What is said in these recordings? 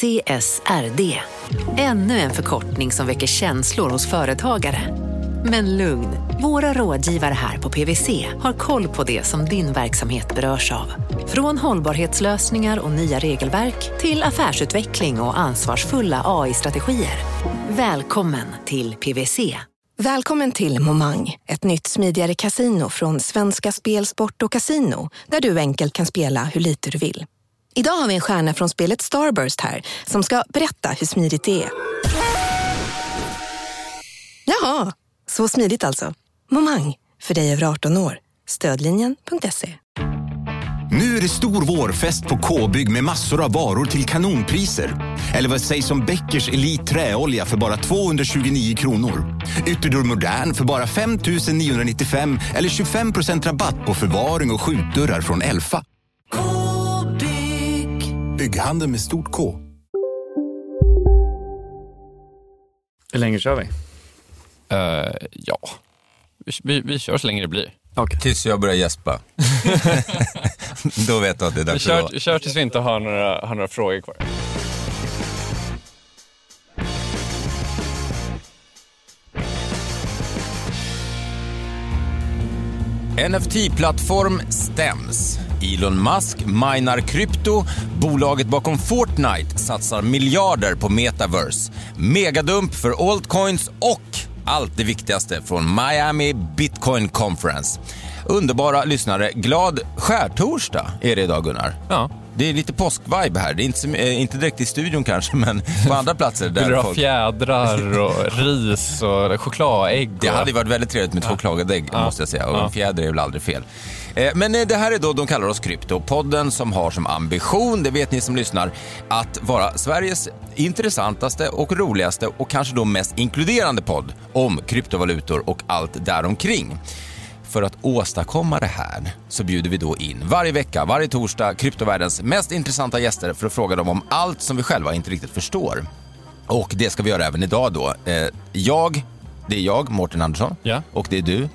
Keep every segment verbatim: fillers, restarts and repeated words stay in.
C S R D. Ännu en förkortning som väcker känslor hos företagare. Men lugn, våra rådgivare här på P W C har koll på det som din verksamhet berörs av. Från hållbarhetslösningar och nya regelverk till affärsutveckling och ansvarsfulla A I-strategier. Välkommen till P W C. Välkommen till Momang, ett nytt smidigare kasino från Svenska Spelsport och Casino, där du enkelt kan spela hur lite du vill. Idag har vi en stjärna från spelet Starburst här, som ska berätta hur smidigt det är. Jaha, så smidigt alltså. Momang, för dig över arton år. Stödlinjen punkt se. Nu är det stor vårfest på K-bygg med massor av varor till kanonpriser. Eller vad sägs om Bäckers Elite träolja för bara tvåhundratjugonio kronor. Ytterdörr modern för bara fem tusen niohundranittiofem eller tjugofem procent rabatt på förvaring och skjutdörrar från Elfa. K-bygg. Bygghandel med stort K. Hur länge kör vi? Uh, ja, vi, vi, vi kör så länge det blir. Okay. Tills jag börjar gäspa. Då vet jag att det är dags för då. Vi kör tills vi inte har några, har några frågor kvar. N F T-plattform stäms. Elon Musk minar krypto. Bolaget bakom Fortnite satsar miljarder på metaverse. Megadump för altcoins och allt det viktigaste från Miami Bitcoin Conference. Underbara lyssnare, glad skärtorsdag är det idag, Gunnar. Ja. Det är lite påskvibe här. Det är inte, inte direkt i studion kanske, men på andra platser. Där folk... fjädrar och ris och chokladägg. Och... Det hade varit väldigt trevligt med ett chokladägg, ja. Måste jag säga. Och ja. Fjädrar är väl aldrig fel. Men det här är då, de kallar oss Kryptopodden, som har som ambition, det vet ni som lyssnar, att vara Sveriges intressantaste och roligaste och kanske då mest inkluderande podd om kryptovalutor och allt däromkring. För att åstadkomma det här så bjuder vi då in varje vecka, varje torsdag, kryptovärldens mest intressanta gäster för att fråga dem om allt som vi själva inte riktigt förstår. Och det ska vi göra även idag då. Jag, det är jag, Mårten Andersson, ja. Och det är du.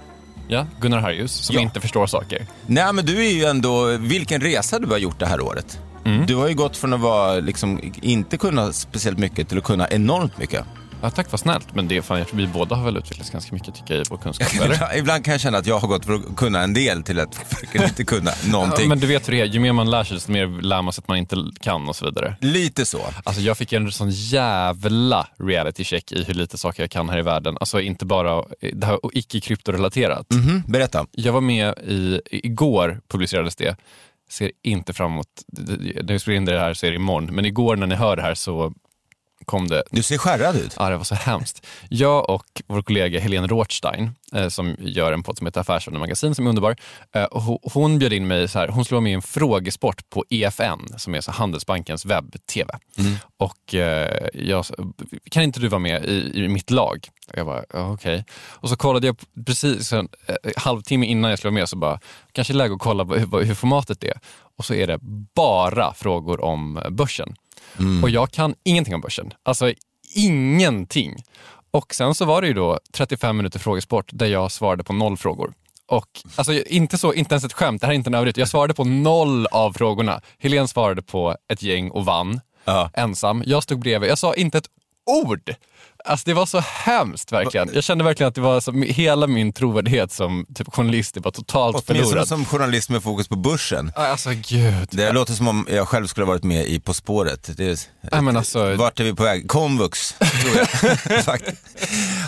Ja, Gunnar Harryhus, som ja. inte förstår saker. Nej, men du är ju ändå... Vilken resa du har gjort det här året. Mm. Du har ju gått från att vara, liksom, inte kunna speciellt mycket till att kunna enormt mycket. Ja, tack, vad snällt. Men det är fan, jag tror vi båda har väl utvecklats ganska mycket, tycker jag, i vår kunskap. Ibland kan jag känna att jag har gått för att kunna en del till att inte kunna någonting. Ja, men du vet hur det är. Ju mer man lär sig, desto mer lär man sig att man inte kan och så vidare. Lite så. Alltså, jag fick en sån jävla reality check i hur lite saker jag kan här i världen. Alltså, inte bara det här icke-kryptorelaterat. Mm-hmm. Berätta. Jag var med i... Igår publicerades det. Ser inte framåt. När vi spelar in det här så är det imorgon. Men igår när ni hör det här så... Kom det. Du ser skärrad ut. Ja, det var så hemskt. Jag och vår kollega Helene Rothstein, eh, som gör en podd som heter Affärsvärlden Magasin, som är underbar. Eh, hon, hon bjöd in mig så här, hon slår med en frågesport på E F N, som är så Handelsbankens webb-tv. Mm. Och eh, jag kan inte du vara med i, i mitt lag? Jag bara, ja, okej. Okay. Och så kollade jag precis en eh, halvtimme innan jag skulle med, så bara, kanske läge att kolla hur, hur formatet är. Och så är det bara frågor om börsen. Mm. Och jag kan ingenting om börsen. Alltså ingenting. Och sen så var det ju då trettiofem minuter frågesport där jag svarade på noll frågor. Och alltså inte så, inte ens ett skämt, det här är inte en överdrift. Jag svarade på noll av frågorna. Helene svarade på ett gäng och vann. Uh-huh. Ensam. Jag stod bredvid. Jag sa inte ett ord. Alltså det var så hemskt verkligen. Jag kände verkligen att det var så, hela min trovärdighet som typ journalist, det var totalt och förlorad. Åtminstone som journalist med fokus på börsen. Alltså gud. Det jag... låter som om jag själv skulle ha varit med i På spåret. Det är... Nej, men alltså... Vart är vi på väg? Komvux, tror jag.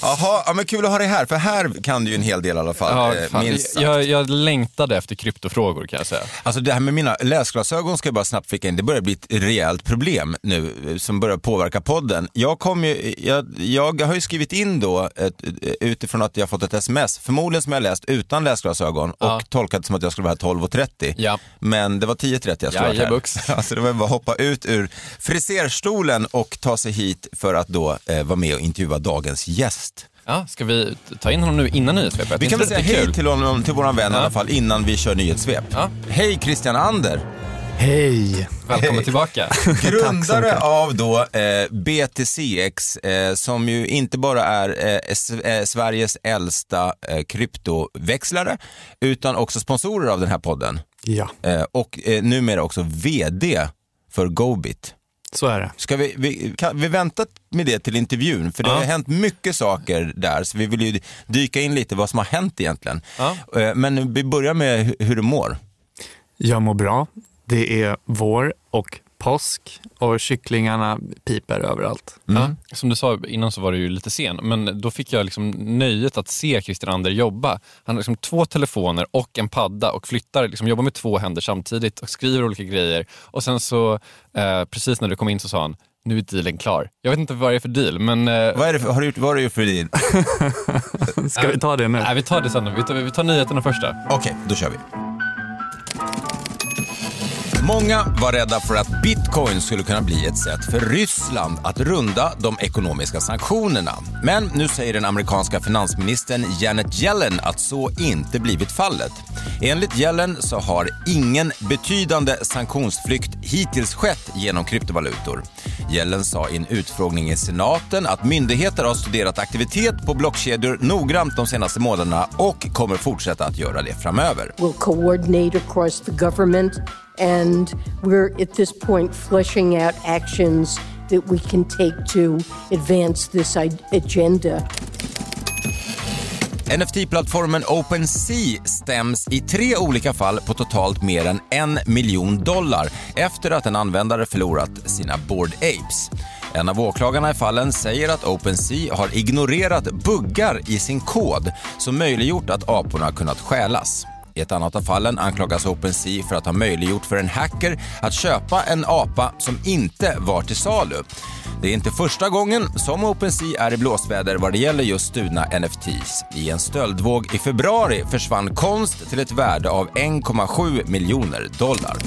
Jaha, ja, men kul att ha dig här. För här kan du ju en hel del i alla fall. Ja, minst jag, jag längtade efter kryptofrågor, kan jag säga. Alltså det här med mina läsglasögon ska jag bara snabbt ficka in. Det börjar bli ett rejält problem nu som börjar påverka podden. Jag kom ju... Jag, Jag har ju skrivit in då ett, utifrån att jag fått ett sms, förmodligen som jag läst utan läsglasögon, och ja. tolkat som att jag skulle vara tolv och trettio. Ja. Men det var tio och trettio jag skulle ja, vara här. Alltså det var bara hoppa ut ur friserstolen och ta sig hit för att då eh, vara med och intervjua dagens gäst. Ja, ska vi ta in honom nu innan nyhetssvepet? Vi kan väl säga hej till honom, till våran vän ja. i alla fall, innan vi kör nyhetssvep. Ja. Hej Christian Ander! Hej, välkommen Hej. tillbaka. Grundare av då eh, B T C X, eh, som ju inte bara är eh, s- eh, Sveriges äldsta eh, kryptoväxlare, utan också sponsorer av den här podden. Ja. Eh, och eh, numera också V D för Gobit. Så är det. Ska vi, vi, kan, vi väntat med det till intervjun, för det ja. har hänt mycket saker där, så vi vill ju dyka in lite vad som har hänt egentligen. Ja. Men vi börjar med hur du mår. Jag mår bra. Det är vår och påsk och kycklingarna piper överallt. Mm. Ja, som du sa innan så var det ju lite sen, men då fick jag liksom nöjet att se Christian Ander jobba. Han har liksom två telefoner och en padda och flyttar, liksom jobbar med två händer samtidigt och skriver olika grejer. Och sen så, eh, precis när du kom in så sa han, nu är dealen klar. Jag vet inte vad det är för deal, men... Eh... Vad, är det för, har du, vad har du gjort för deal? Ska vi ta det nu? Nej, vi tar det sen. Vi tar, vi tar nyheterna första. Okej, okay, då kör vi. Många var rädda för att bitcoin skulle kunna bli ett sätt för Ryssland att runda de ekonomiska sanktionerna. Men nu säger den amerikanska finansministern Janet Yellen att så inte blivit fallet. Enligt Yellen så har ingen betydande sanktionsflykt hittills skett genom kryptovalutor. Yellen sa i en utfrågning i senaten att myndigheter har studerat aktivitet på blockkedjor noggrant de senaste månaderna och kommer fortsätta att göra det framöver. We'll coordinate across the government. And we're at this point fleshing out actions that we can take to advance this agenda. N F T-plattformen OpenSea stäms i tre olika fall på totalt mer än en miljon dollar efter att en användare förlorat sina Bored Apes. En av åklagarna i fallen säger att OpenSea har ignorerat buggar i sin kod som möjliggjort att aporna kunnat stjälas. I ett annat av fallen anklagas OpenSea för att ha möjliggjort för en hacker att köpa en apa som inte var till salu. Det är inte första gången som OpenSea är i blåsväder vad det gäller just stulna N F Ts. I en stöldvåg i februari försvann konst till ett värde av en komma sju miljoner dollar.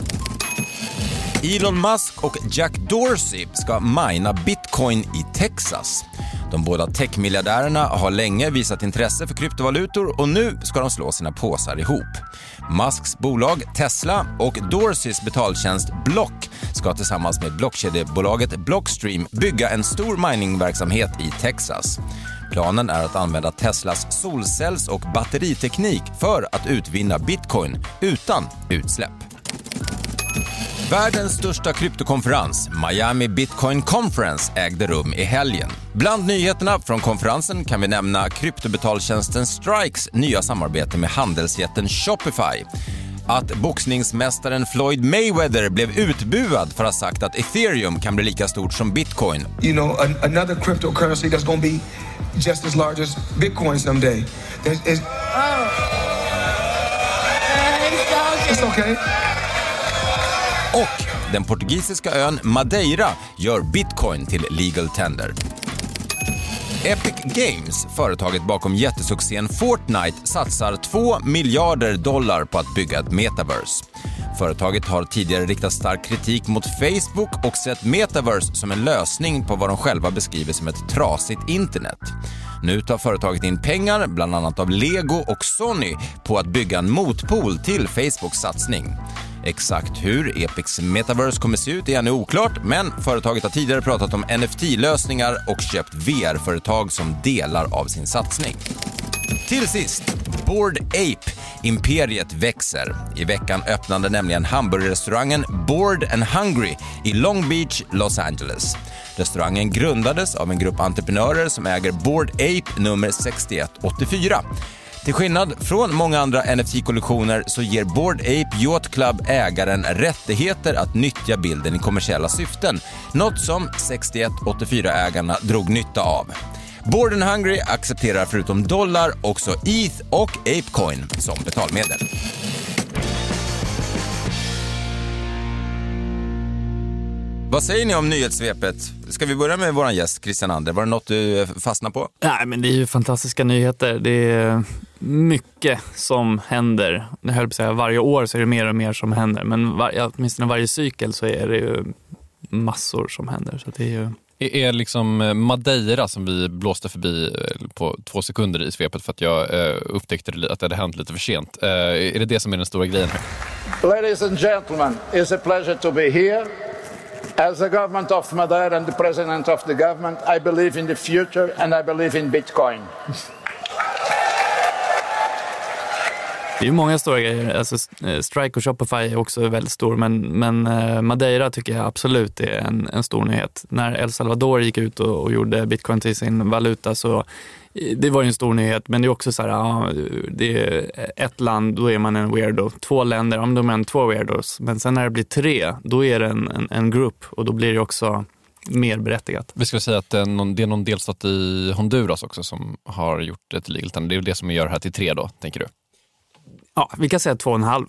Elon Musk och Jack Dorsey ska mina bitcoin i Texas. De båda techmiljardärerna har länge visat intresse för kryptovalutor och nu ska de slå sina påsar ihop. Musks bolag Tesla och Dorseys betaltjänst Block ska tillsammans med blockkedjebolaget Blockstream bygga en stor miningverksamhet i Texas. Planen är att använda Teslas solcells- och batteriteknik för att utvinna bitcoin utan utsläpp. Världens största kryptokonferens, Miami Bitcoin Conference, ägde rum i helgen. Bland nyheterna från konferensen kan vi nämna kryptobetaltjänsten Strikes nya samarbete med handelsjätten Shopify. Att boxningsmästaren Floyd Mayweather blev utbuad för att ha sagt att Ethereum kan bli lika stort som bitcoin. You know, another cryptocurrency that's gonna be just as large as bitcoin someday. Is... Oh. It's okay. Och den portugisiska ön Madeira gör bitcoin till legal tender. Epic Games, företaget bakom jättesuccén Fortnite, satsar två miljarder dollar på att bygga ett metaverse. Företaget har tidigare riktat stark kritik mot Facebook och sett metaverse som en lösning på vad de själva beskriver som ett trasigt internet. Nu tar företaget in pengar, bland annat av Lego och Sony, på att bygga en motpol till Facebooks satsning. Exakt hur Epics metaverse kommer se ut är ännu oklart, men företaget har tidigare pratat om N F T-lösningar och köpt V R-företag som delar av sin satsning. Till sist, Bored Ape, imperiet växer. I veckan öppnade nämligen hamburgerrestaurangen Bored and Hungry i Long Beach, Los Angeles. Restaurangen grundades av en grupp entreprenörer som äger Bored Ape nummer sextioett åttiofyra. Till skillnad från många andra N F T-kollektioner så ger Bored Ape Yacht Club ägaren rättigheter att nyttja bilden i kommersiella syften, något som sextioett åttiofyra-ägarna drog nytta av. Bored and Hungry accepterar förutom dollar också E T H och ApeCoin som betalmedel. Vad säger ni om nyhetssvepet? Ska vi börja med vår gäst Christian Ander? Var det något du fastnade på? Nej, men det är ju fantastiska nyheter. Det är mycket som händer. Jag höll på att säga, varje år så är det mer och mer som händer. Men var, åtminstone varje cykel så är det ju massor som händer. Så det är ju... Det är liksom Madeira som vi blåste förbi på två sekunder i svepet för att jag upptäckte att det hade hänt lite för sent. Är det det som är den stora grejen här? Ladies and gentlemen, it's a pleasure to be here. As the government of Madeira and the president of the government, I believe in the future and I believe in Bitcoin. Det är ju många stora grejer. Alltså, Strike och Shopify är också väldigt stor. Men, men Madeira tycker jag absolut är en, en stor nyhet. När El Salvador gick ut och, och gjorde bitcoin till sin valuta, så det var ju en stor nyhet. Men det är också så här, ja, det är ett land, då är man en weirdo. Två länder, om ja, de är en två weirdos. Men sen när det blir tre, då är det en, en, en grupp. Och då blir det också mer berättigat. Vi ska säga att det är någon, det är någon delstat i Honduras också som har gjort ett legalt. Det är ju det som gör här till tre då, tänker du? Ja, vi kan säga två och en halv.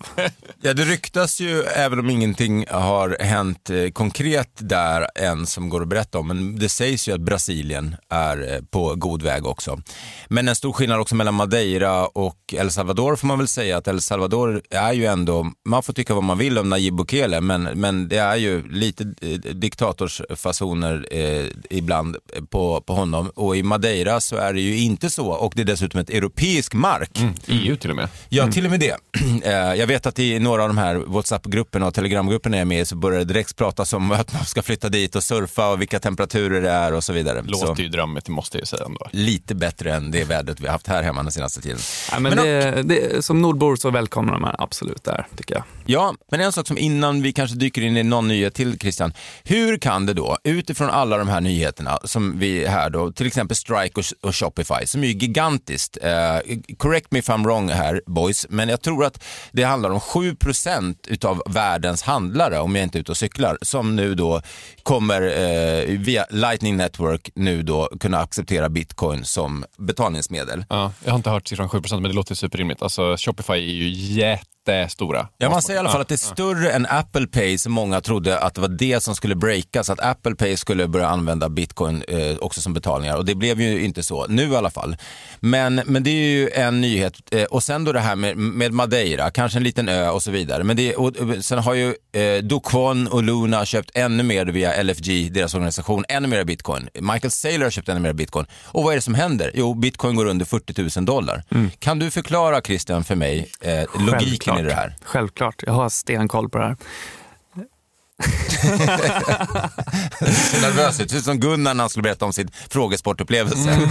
Ja, det ryktas ju, även om ingenting har hänt konkret där än som går att berätta om. Men det sägs ju att Brasilien är på god väg också. Men en stor skillnad också mellan Madeira och El Salvador får man väl säga. Att El Salvador är ju ändå, man får tycka vad man vill om Nayib Bukele. Men, men det är ju lite diktatorsfasoner eh, ibland på, på honom. Och i Madeira så är det ju inte så. Och det är dessutom ett europeisk mark. Mm, E U till och med. Ja, till och med det. Jag vet att i några av de här WhatsApp-grupperna och Telegram-grupperna jag är med, så börjar det direkt pratas om att man ska flytta dit och surfa och vilka temperaturer det är och så vidare. Låter så, ju drömmet, måste jag säga ändå. Lite bättre än det vädret vi har haft här hemma den senaste tiden. Ja, men men det, och, det, som nordbor så välkomnar man absolut där, tycker jag. Ja, men en sak som innan vi kanske dyker in i någon nyhet till, Christian. Hur kan det då, utifrån alla de här nyheterna som vi här då, till exempel Strike och, och Shopify, som är ju gigantiskt. Uh, correct me if I'm wrong här, boys. Men jag tror att det handlar om sju procent utav världens handlare, om jag inte är ute och cyklar, som nu då kommer eh, via Lightning Network nu då kunna acceptera bitcoin som betalningsmedel. Ja, jag har inte hört siffran sju procent, men det låter superrimligt. Alltså Shopify är ju jätte stora. Ja, man säger i alla fall att det är större än Apple Pay, som många trodde att det var det som skulle breaka, så att Apple Pay skulle börja använda bitcoin eh, också som betalningar, och det blev ju inte så nu i alla fall. Men, men det är ju en nyhet, eh, och sen då det här med, med Madeira, kanske en liten ö och så vidare. Men det, och, och, sen har ju eh, Duquon och Luna köpt ännu mer via L F G, deras organisation, ännu mer bitcoin. Michael Saylor har köpt ännu mer bitcoin. Och vad är det som händer? Jo, bitcoin går under fyrtio tusen dollar. Mm. Kan du förklara, Christian, för mig eh, logiken? Det här. Självklart, jag har stenkoll på det här. Så nervös ut, som Gunnar när han skulle berätta om sin frågesportupplevelse. Mm.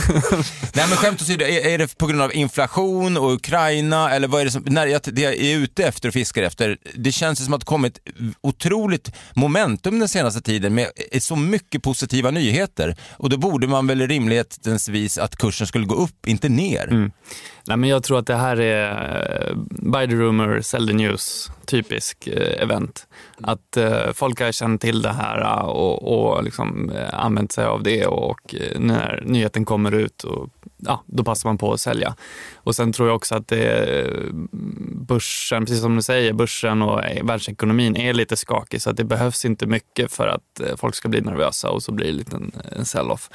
Nej, men skämt åsido, är, är det på grund av inflation och Ukraina, eller vad är det som, när jag, det jag är ute efter och fiskar efter? Det känns som att det kommit otroligt momentum den senaste tiden med så mycket positiva nyheter, och då borde man väl rimligtvis vis att kursen skulle gå upp, inte ner. Mm. Nej, men jag tror att det här är buy the rumor, sell the news typisk event. Att folk har känt till det här och, och liksom använt sig av det, och när nyheten kommer ut och, ja, då passar man på att sälja. Och sen tror jag också att det, börsen, precis som du säger, börsen och världsekonomin är lite skakig, så att det behövs inte mycket för att folk ska bli nervösa, och så blir det en liten sell-off.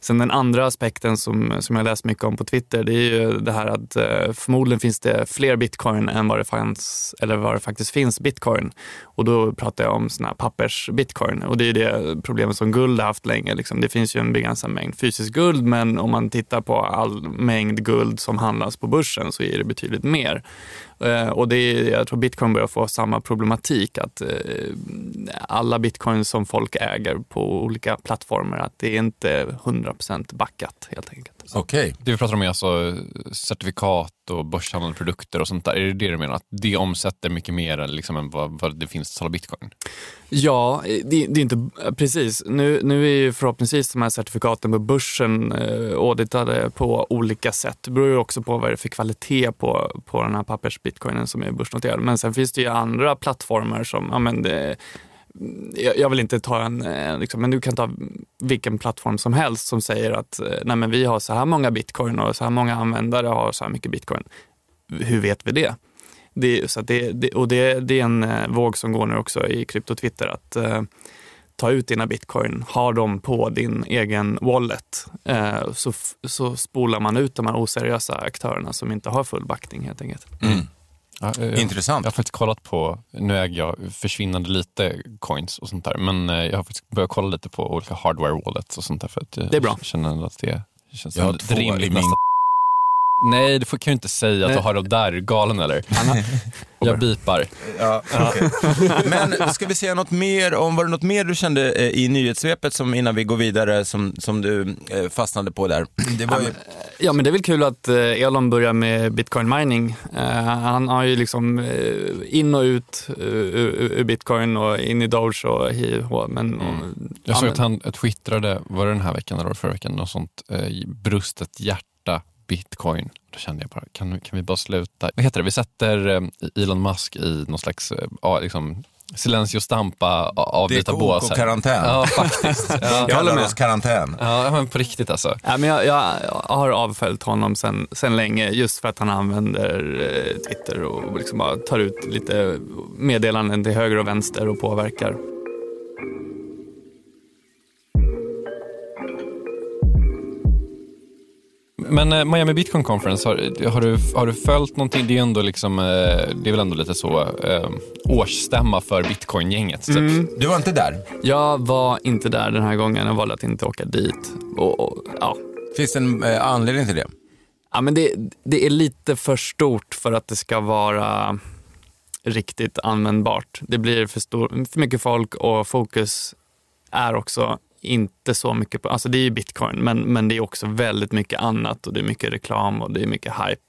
Sen den andra aspekten som, som jag läst mycket om på Twitter, det är ju det här att eh, förmodligen finns det fler bitcoin än vad det fanns, eller vad det faktiskt finns bitcoin. Och då pratar jag om såna här pappers-bitcoin. Och det är ju det problemet som guld har haft länge. Liksom. Det finns ju en begränsad mängd fysiskt guld, men om man tittar på all mängd guld som handlas på börsen så är det betydligt mer. Eh, och det är, jag tror bitcoin börjar få samma problematik, att eh, alla bitcoin som folk äger på olika plattformar, att det är inte hundra backat helt enkelt. Okay. Det vi pratar om är alltså certifikat och börshandlade produkter och sånt där. Är det det du menar? Att det omsätter mycket mer liksom än vad, vad det finns att sälja bitcoin? Ja, det, det är inte precis. Nu, nu är ju förhoppningsvis de här certifikaten på börsen eh, auditade på olika sätt. Det beror ju också på vad det är för kvalitet på, på den här pappersbitcoinen som är börsnoterad. Men sen finns det ju andra plattformar som, ja men det, jag vill inte ta en, liksom, men du kan ta vilken plattform som helst som säger att nej, men vi har så här många bitcoin och så här många användare har så här mycket bitcoin. Hur vet vi det? Det, så att det, det, och det, det är en våg som går nu också i krypto-Twitter, att eh, ta ut dina bitcoin, ha dem på din egen wallet, eh, så, så spolar man ut de här oseriösa aktörerna som inte har full backning helt enkelt. Mm. Ja, jag, intressant. Jag har faktiskt kollat på, nu äger jag försvinnande lite coins och sånt där, men jag har faktiskt börjat kolla lite på olika hardware wallets och sånt där, för att jag det är bra. Känner att det känns jag har två rimligt i min nästa. Nej, det får jag ju inte säga att Nej. Du har de där galen eller. Jag bipar. Ja, okay. Men ska vi säga något mer om, var det något mer du kände i nyhetssvepet som innan vi går vidare som, som du fastnade på där? Det var ju... Ja, men det är väl kul att Elon börjar med bitcoin mining. Han har ju liksom in och ut ur bitcoin och in i Doge och H I H. Men, och, mm. Jag såg att han twittrade, var det den här veckan eller förra veckan, något sånt brustet hjärta bitcoin. Då kände jag bara, kan, kan vi bara sluta? Vad heter det? Vi sätter Elon Musk i någon slags äh, liksom, silencio stampa avbita bås. Det är och karantän. Ja, faktiskt. Ja. Jag håller med oss karantän. Ja, men på riktigt alltså. Ja, men jag, jag har avföljt honom sen, sen länge just för att han använder eh, Twitter och liksom bara tar ut lite meddelanden till höger och vänster och påverkar. Men Miami Bitcoin Conference, har, har, du, har du följt någonting? Det är, ändå liksom, det är väl ändå lite så eh, årsstämma för Bitcoin-gänget. Mm. Du var inte där? Jag var inte där den här gången. Jag valde att inte åka dit. Och, och, ja. Finns det en eh, anledning till det? Ja, men det, det är lite för stort för att det ska vara riktigt användbart. Det blir för, stor, för mycket folk och fokus är också... inte så mycket på, alltså det är ju bitcoin men, men det är också väldigt mycket annat och det är mycket reklam och det är mycket hype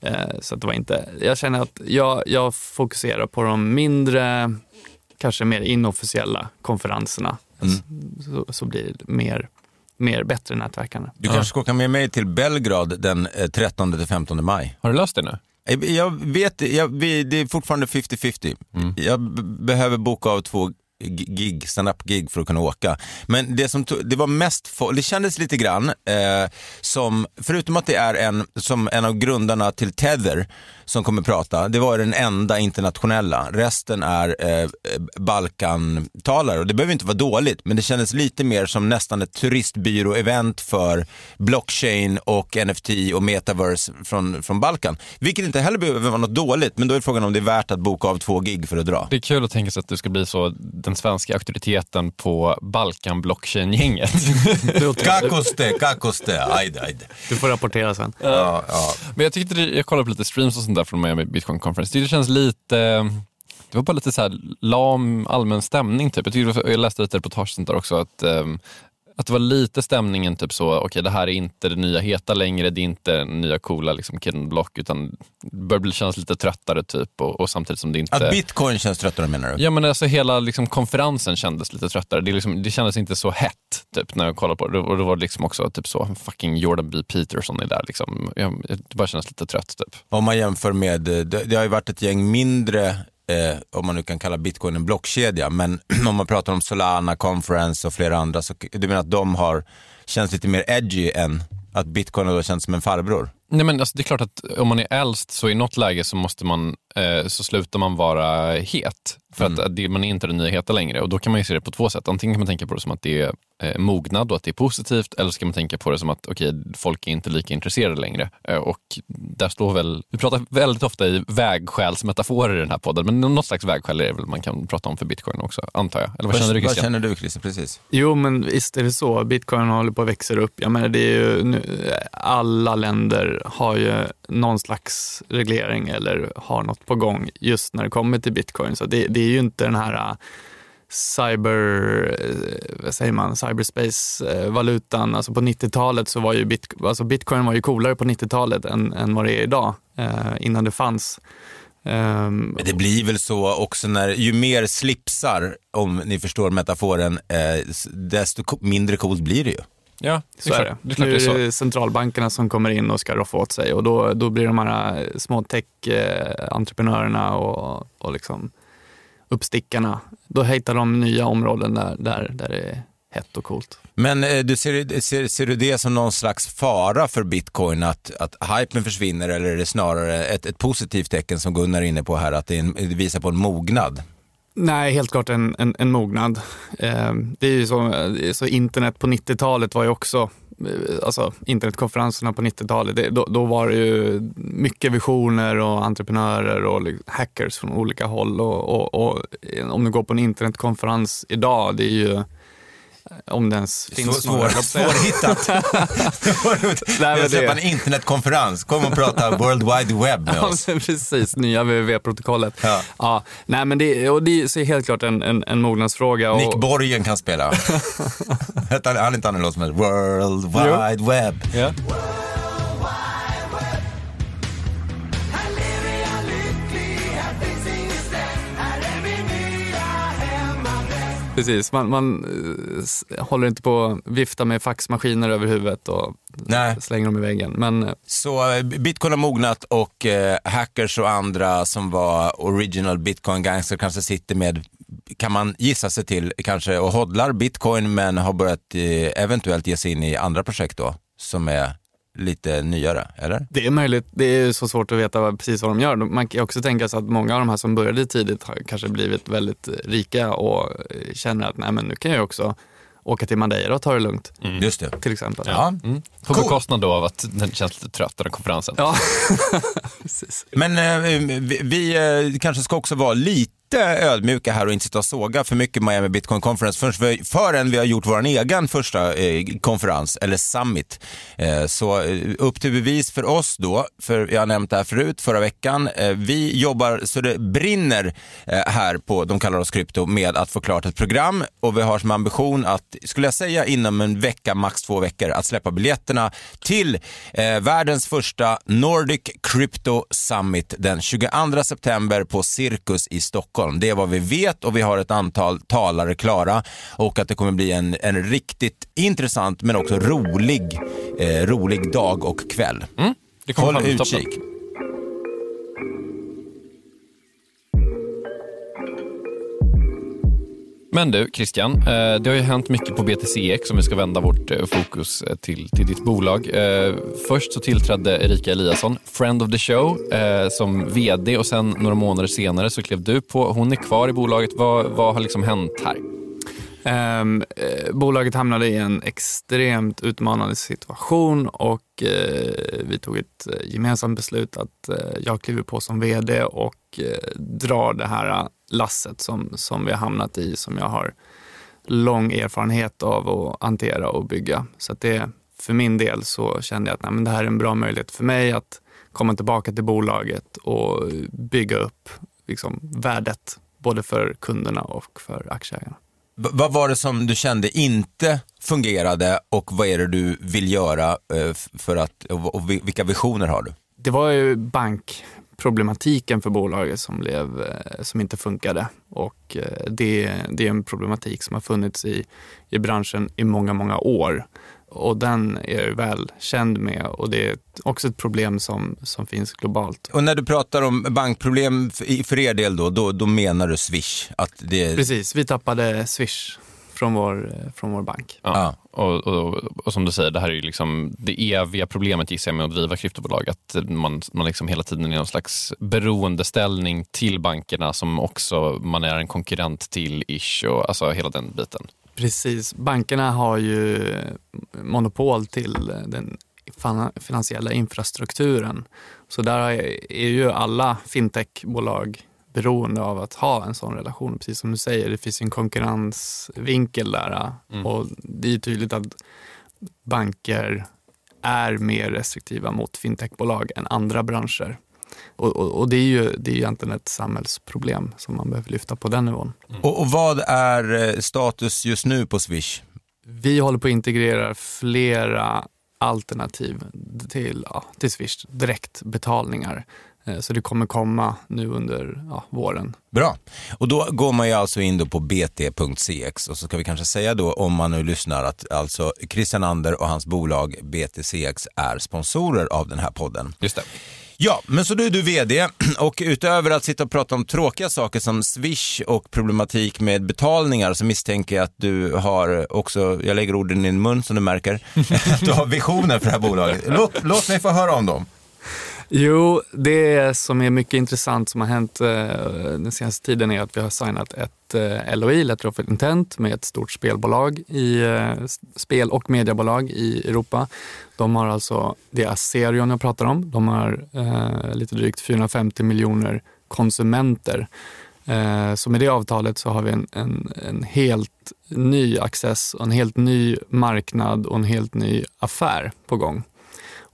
eh, så att det var inte, jag känner att jag, jag fokuserar på de mindre, kanske mer inofficiella konferenserna mm. så, så blir det mer mer bättre nätverkande. Du kanske ska åka med mig till Belgrad den trettonde till femtonde maj. Har du löst det nu? Jag vet, jag, vi, det är fortfarande fifty fifty mm. Jag b- behöver boka av två gig, stand-up gig för att kunna åka. Men det som tog, det var mest fo- det kändes lite grann eh, som, förutom att det är en som en av grundarna till Tether som kommer prata, det var den enda internationella, resten är eh, Balkan-talare och det behöver inte vara dåligt, men det kändes lite mer som nästan ett turistbyrå-event för blockchain och N F T och metaverse från, från Balkan, vilket inte heller behöver vara något dåligt, men då är frågan om det är värt att boka av två gig för att dra. Det är kul att tänka sig att du ska bli så den svenska auktoriteten på Balkan-blockchain-gänget. Kakoste, kakoste, ajde, ajde. Du får rapportera sen. Ja, ja. Men jag tyckte, det, jag kollade på lite streams och sånt där från Miami Bitcoin Conference. Det känns lite, det var bara lite så här lam allmän stämning typ. Jag, tyckte, jag läste lite reportage sånt där också att, att det var lite stämningen typ så, okej okay, det här är inte det nya heta längre, det är inte den nya coola liksom kid on block, utan det börjar bli, känns lite tröttare typ och, och samtidigt som det inte... Att bitcoin känns tröttare menar du? Ja men alltså hela liksom, konferensen kändes lite tröttare, det, liksom, det kändes inte så hett typ när jag kollade på det, och det var liksom också typ så fucking Jordan B. Peterson är där liksom, jag, det bara kändes lite trött typ. Om man jämför med, det, det har ju varit ett gäng mindre... Eh, om man nu kan kalla bitcoin en blockkedja, men om man pratar om Solana Conference och flera andra, så du menar att de har känns lite mer edgy än att bitcoin då känns som en farbror? Nej men alltså, det är klart att om man är äldst så i något läge så måste man eh, så slutar man vara het för mm. att det, man är inte den nya heta längre, och då kan man ju se det på två sätt. Antingen kan man tänka på det som att det är eh, mognad och att det är positivt, eller så kan man tänka på det som att okej, folk är inte lika intresserade längre eh, och där står väl, vi pratar väldigt ofta i vägskälsmetaforer i den här podden, men något slags vägskäl är väl man kan prata om för bitcoin också, antar jag. Eller vad, vad känner du Christian? Vad känner du Christian? Precis. Jo men visst är det så, bitcoin håller på att växa upp. Jag menar det är ju nu, alla länder har ju någon slags reglering eller har något på gång just när det kommer till bitcoin. Så det, det är ju inte den här cyber, vad säger man, cyberspace-valutan. Alltså på nittiotalet så var ju bitcoin, alltså bitcoin var ju coolare på nittiotalet än, än vad det är idag, eh, innan det fanns. Um, Men det blir väl så också när, ju mer slipsar, om ni förstår metaforen, eh, desto mindre coolt blir det ju. Ja, så är det. Det är, nu är det centralbankerna som kommer in och ska roffa åt sig, och då, då blir de här små tech-entreprenörerna och, och liksom uppstickarna. Då hittar de nya områden där, där, där det är hett och coolt. Men du ser, ser, ser du det som någon slags fara för bitcoin, att, att hypen försvinner, eller är det snarare ett, ett positivt tecken som Gunnar är inne på här, att det, en, det visar på en mognad? Nej, helt klart en, en, en mognad. Eh, det är ju så, så internet på nittiotalet var ju också, alltså internetkonferenserna på nittiotalet, det, då, då var det ju mycket visioner och entreprenörer och hackers från olika håll. Och, och, och om du går på en internetkonferens idag, det är ju Om det ens finns svår, några. Svårhittat. Vi släpper en internetkonferens. Kom och prata World Wide Web med oss. Ja, precis, nya W W W-protokollet. Ja. Ja, nej, men det, och det är helt klart en, en, en mognadsfråga. Och... Nick Borgen kan spela. Han är inte annorlunda som ett World Wide jo. Web. Ja. Precis, man, man uh, håller inte på att vifta med faxmaskiner över huvudet och nej. Slänger dem i väggen. Men... Så uh, Bitcoin har mognat och uh, hackers och andra som var original Bitcoin-gangster kanske sitter med, kan man gissa sig till kanske, och hodlar Bitcoin men har börjat uh, eventuellt ge sig in i andra projekt då som är lite nyare, eller? Det är möjligt. Det är så svårt att veta precis vad de gör. Man kan också tänka sig att många av de här som började tidigt har kanske blivit väldigt rika och känner att nej, men nu kan jag också åka till Madeira och ta det lugnt. Mm. Just det. Till exempel. Ja. Mm. På bekostnad då av att den känns lite trött av konferensen. Ja, precis. Men eh, vi, vi eh, kanske ska också vara lite ödmjuka här och inte sitta och såga för mycket Miami Bitcoin Conference förrän, förrän vi har gjort vår egen första eh, konferens eller summit. Eh, så upp till bevis för oss då, för jag har nämnt det här förut förra veckan. Eh, vi jobbar så det brinner eh, här på, de kallar oss krypto, med att få klart ett program, och vi har som ambition att, skulle jag säga, inom en vecka, max två veckor, att släppa biljetterna till eh, världens första Nordic Crypto Summit den tjugoandra september på Cirkus i Stockholm. Det är vad vi vet, och vi har ett antal talare klara, och att det kommer bli en, en riktigt intressant men också rolig, eh, rolig dag och kväll. Mm, det kommer. Håll utkik. Men du, Christian, det har ju hänt mycket på B T C X som vi ska vända vårt fokus till, till ditt bolag. Först så tillträdde Erika Eliasson, friend of the show, som vd, och sen några månader senare så klev du på. Hon är kvar i bolaget. Vad, vad har liksom hänt här? Um, eh, bolaget hamnade i en extremt utmanande situation, och eh, vi tog ett gemensamt beslut att eh, jag kliver på som vd och eh, drar det här lasset som, som vi har hamnat i, som jag har lång erfarenhet av att hantera och bygga. Så att det, för min del så kände jag att nej, men det här är en bra möjlighet för mig att komma tillbaka till bolaget och bygga upp liksom, värdet både för kunderna och för aktieägarna. Vad var det som du kände inte fungerade, och vad är det du vill göra för att, och vilka visioner har du? Det var ju bankproblematiken för bolaget som, blev, som inte funkade, och det, det är en problematik som har funnits i, i branschen i många, många år, och den är jag väl känd med, och det är också ett problem som, som finns globalt. Och när du pratar om bankproblem för er del då, då, då menar du Swish? Att det... Precis, vi tappade Swish från vår, från vår bank. Ja, ah. och, och, och som du säger, det här är ju liksom det eviga problemet, gissar jag, med att driva kryptobolag, att man, man liksom hela tiden är någon slags beroendeställning till bankerna som också man är en konkurrent till ish, och alltså hela den biten. Precis. Bankerna har ju monopol till den finansiella infrastrukturen. Så där är ju alla fintechbolag beroende av att ha en sån relation. Precis som du säger, det finns en konkurrensvinkel där. Mm. Och det är tydligt att banker är mer restriktiva mot fintechbolag än andra branscher. Och, och, och det är ju det är ju egentligen ett samhällsproblem som man behöver lyfta på den nivån. Mm. Och, och vad är status just nu på Swish? Vi håller på att integrera flera alternativ till, ja, till Swish, direktbetalningar. Så det kommer komma nu under ja, våren. Bra. Och då går man ju alltså in då på b t punkt c x, och så ska vi kanske säga då, om man nu lyssnar, att alltså Christian Ander och hans bolag B T C X är sponsorer av den här podden. Just det. Ja, men så nu är du vd, och utöver att sitta och prata om tråkiga saker som Swish och problematik med betalningar, så misstänker jag att du har också, jag lägger orden i din mun som du märker, att du har visioner för det här bolaget. Låt, låt mig få höra om dem. Jo, det som är mycket intressant som har hänt eh, den senaste tiden är att vi har signat ett eh, L O I, Letter of Intent, med ett stort spelbolag, i, eh, spel- och mediebolag i Europa. De har alltså, det är Acerion jag pratar om, de har eh, lite drygt fyrahundrafemtio miljoner konsumenter Så med det avtalet så har vi en, en, en helt ny access och en helt ny marknad och en helt ny affär på gång.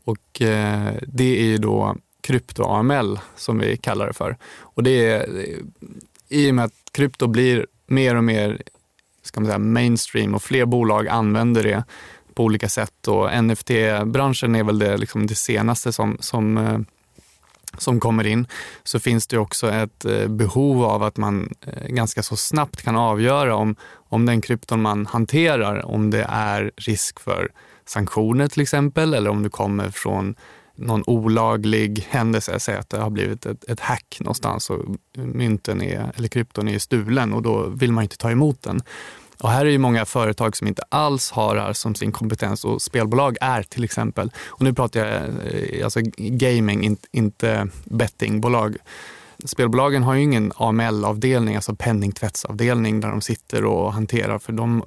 Och eh, det är ju då krypto-A M L som vi kallar det för. Och det är, i och med att krypto blir mer och mer, ska man säga, mainstream och fler bolag använder det på olika sätt. Och N F T-branschen är väl det, liksom det senaste som... som eh, som kommer in, så finns det också ett behov av att man ganska så snabbt kan avgöra om, om den krypton man hanterar, om det är risk för sanktioner till exempel, eller om det kommer från någon olaglig händelse, säg att det har blivit ett, ett hack någonstans och mynten är, eller krypton är stulen, och då vill man inte ta emot den. Och här är ju många företag som inte alls har här som sin kompetens, och spelbolag är till exempel. Och nu pratar jag alltså gaming, inte bettingbolag. Spelbolagen har ju ingen A M L-avdelning, alltså penningtvättsavdelning där de sitter och hanterar, för de,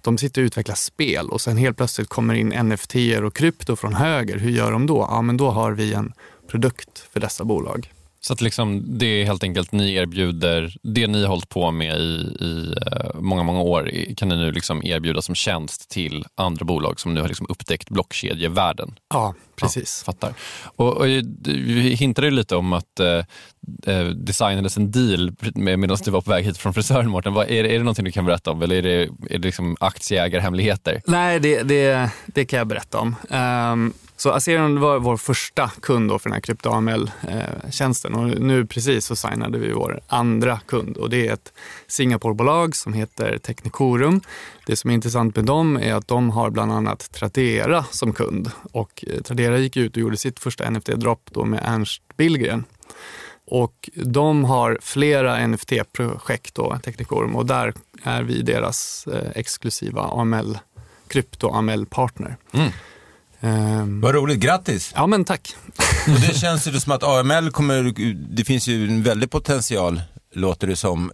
de sitter och utvecklar spel. Och sen helt plötsligt kommer in N F T-er och krypto från höger. Hur gör de då? Ja, men då har vi en produkt för dessa bolag. Så att liksom, det är helt enkelt ni erbjuder, det ni har hållit på med i, i många, många år kan ni nu liksom erbjuda som tjänst till andra bolag som nu har liksom upptäckt blockkedjevärlden. Ja, precis. Ja, fattar. Och, och vi hintade ju lite om att eh, designades en deal med, medan du var på väg hit från frisören, Mårten. Vad, är, det, är det någonting du kan berätta om, eller är det, är det liksom aktieägarhemligheter? Nej, det, det, det kan jag berätta om. Um, Så Acerion var vår första kund då för den här krypto-A M L-tjänsten, och nu precis så signade vi vår andra kund, och det är ett Singaporebolag som heter Teknikorum. Det som är intressant med dem är att de har bland annat Tradera som kund, och Tradera gick ut och gjorde sitt första N F T-dropp då med Ernst Billgren. Och de har flera N F T-projekt då, Teknikorum, och där är vi deras exklusiva A M L, krypto-A M L-partner. Mm. Um, Vad roligt, grattis! Ja, men tack! Och det känns ju som att A M L kommer, det finns ju en väldig potential, låter det som.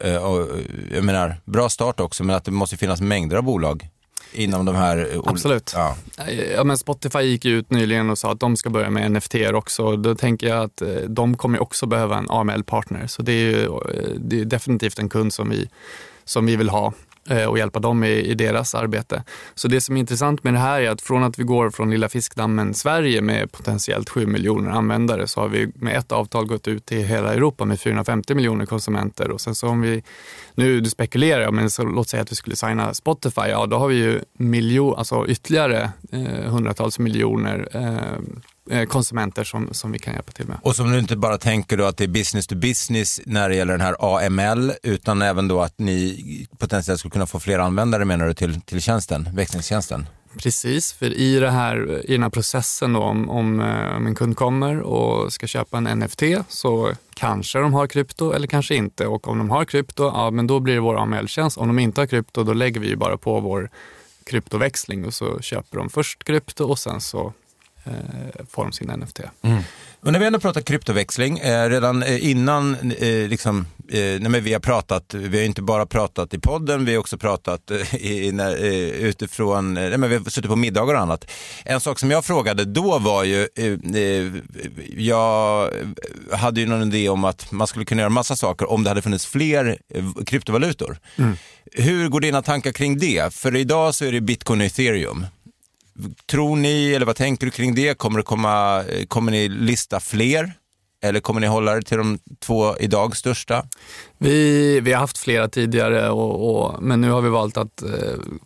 Jag menar, bra start också, men att det måste finnas mängder av bolag inom de här... Absolut. Ja. Ja, men Spotify gick ut nyligen och sa att de ska börja med N F T-er också. Då tänker jag att de kommer också behöva en A M L-partner. Så det är ju det är definitivt en kund som vi, som vi vill ha och hjälpa dem i, i deras arbete. Så det som är intressant med det här är att från att vi går från lilla fiskdammen Sverige med potentiellt sju miljoner användare, så har vi med ett avtal gått ut till hela Europa med fyrahundrafemtio miljoner konsumenter. Och sen så om vi, nu du spekulerar jag, men så låt säga att vi skulle signa Spotify, ja då har vi ju miljon, alltså ytterligare eh, hundratals miljoner eh, konsumenter som, som vi kan hjälpa till med. Och som du inte bara tänker då att det är business to business när det gäller den här A M L, utan även då att ni potentiellt skulle kunna få fler användare, menar du, till, till tjänsten, växlingstjänsten? Precis, för i, det här, i den här processen då, om, om, om en kund kommer och ska köpa en N F T, så kanske de har krypto eller kanske inte. Och om de har krypto, ja men då blir det vår A M L-tjänst. Om de inte har krypto, då lägger vi ju bara på vår kryptoväxling, och så köper de först krypto och sen så form sin N F T. Mm. Och när vi ändå pratar kryptoväxling, eh, redan innan eh, liksom, eh, nej men vi har pratat, vi har inte bara pratat i podden, vi har också pratat eh, i, när, eh, utifrån, nej men vi har suttit på middagar och annat. En sak som jag frågade då var ju, eh, jag hade ju någon idé om att man skulle kunna göra massa saker om det hade funnits fler kryptovalutor. Mm. Hur går dina tankar kring det? För idag så är det Bitcoin och Ethereum. Tror ni, eller vad tänker du kring det? Kommer, det komma, kommer ni lista fler? Eller kommer ni hålla det till de två idag största? Vi, vi har haft flera tidigare, och, och, men nu har vi valt att eh,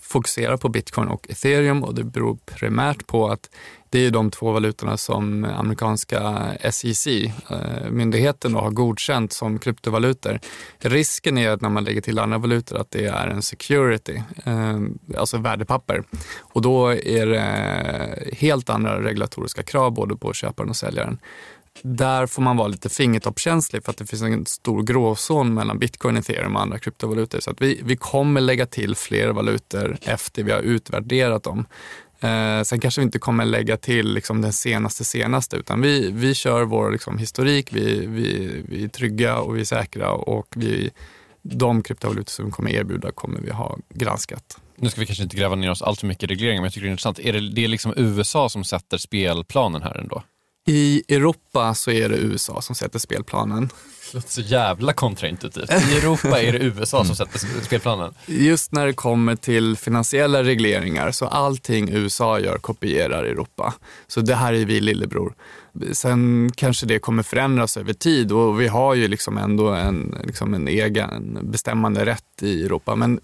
fokusera på Bitcoin och Ethereum. Och det beror primärt på att det är de två valutorna som amerikanska S E C-myndigheten eh, har godkänt som kryptovalutor. Risken är att när man lägger till andra valutor att det är en security, eh, alltså värdepapper. Och då är det helt andra regulatoriska krav både på köparen och säljaren. Där får man vara lite fingertoppkänslig, för att det finns en stor gråzon mellan Bitcoin, Ethereum och andra kryptovalutor. Så att vi, vi kommer lägga till fler valutor efter vi har utvärderat dem. Eh, sen kanske vi inte kommer lägga till liksom den senaste senaste, utan vi, vi kör vår liksom historik, vi, vi, vi är trygga och vi är säkra, och vi, de kryptovalutor som vi kommer erbjuda kommer vi ha granskat. Nu ska vi kanske inte gräva ner oss allt för mycket i regleringar, men jag tycker det är intressant. Är det, det är liksom U S A som sätter spelplanen här ändå? I Europa så är det U S A som sätter spelplanen. Det låter så jävla kontraintuitivt. I Europa är det U S A som sätter spelplanen. Just när det kommer till finansiella regleringar, så allting U S A gör kopierar Europa. Så det här är vi lillebror. Sen kanske det kommer förändras över tid, och vi har ju liksom ändå en, liksom en egen bestämmande rätt i Europa. Men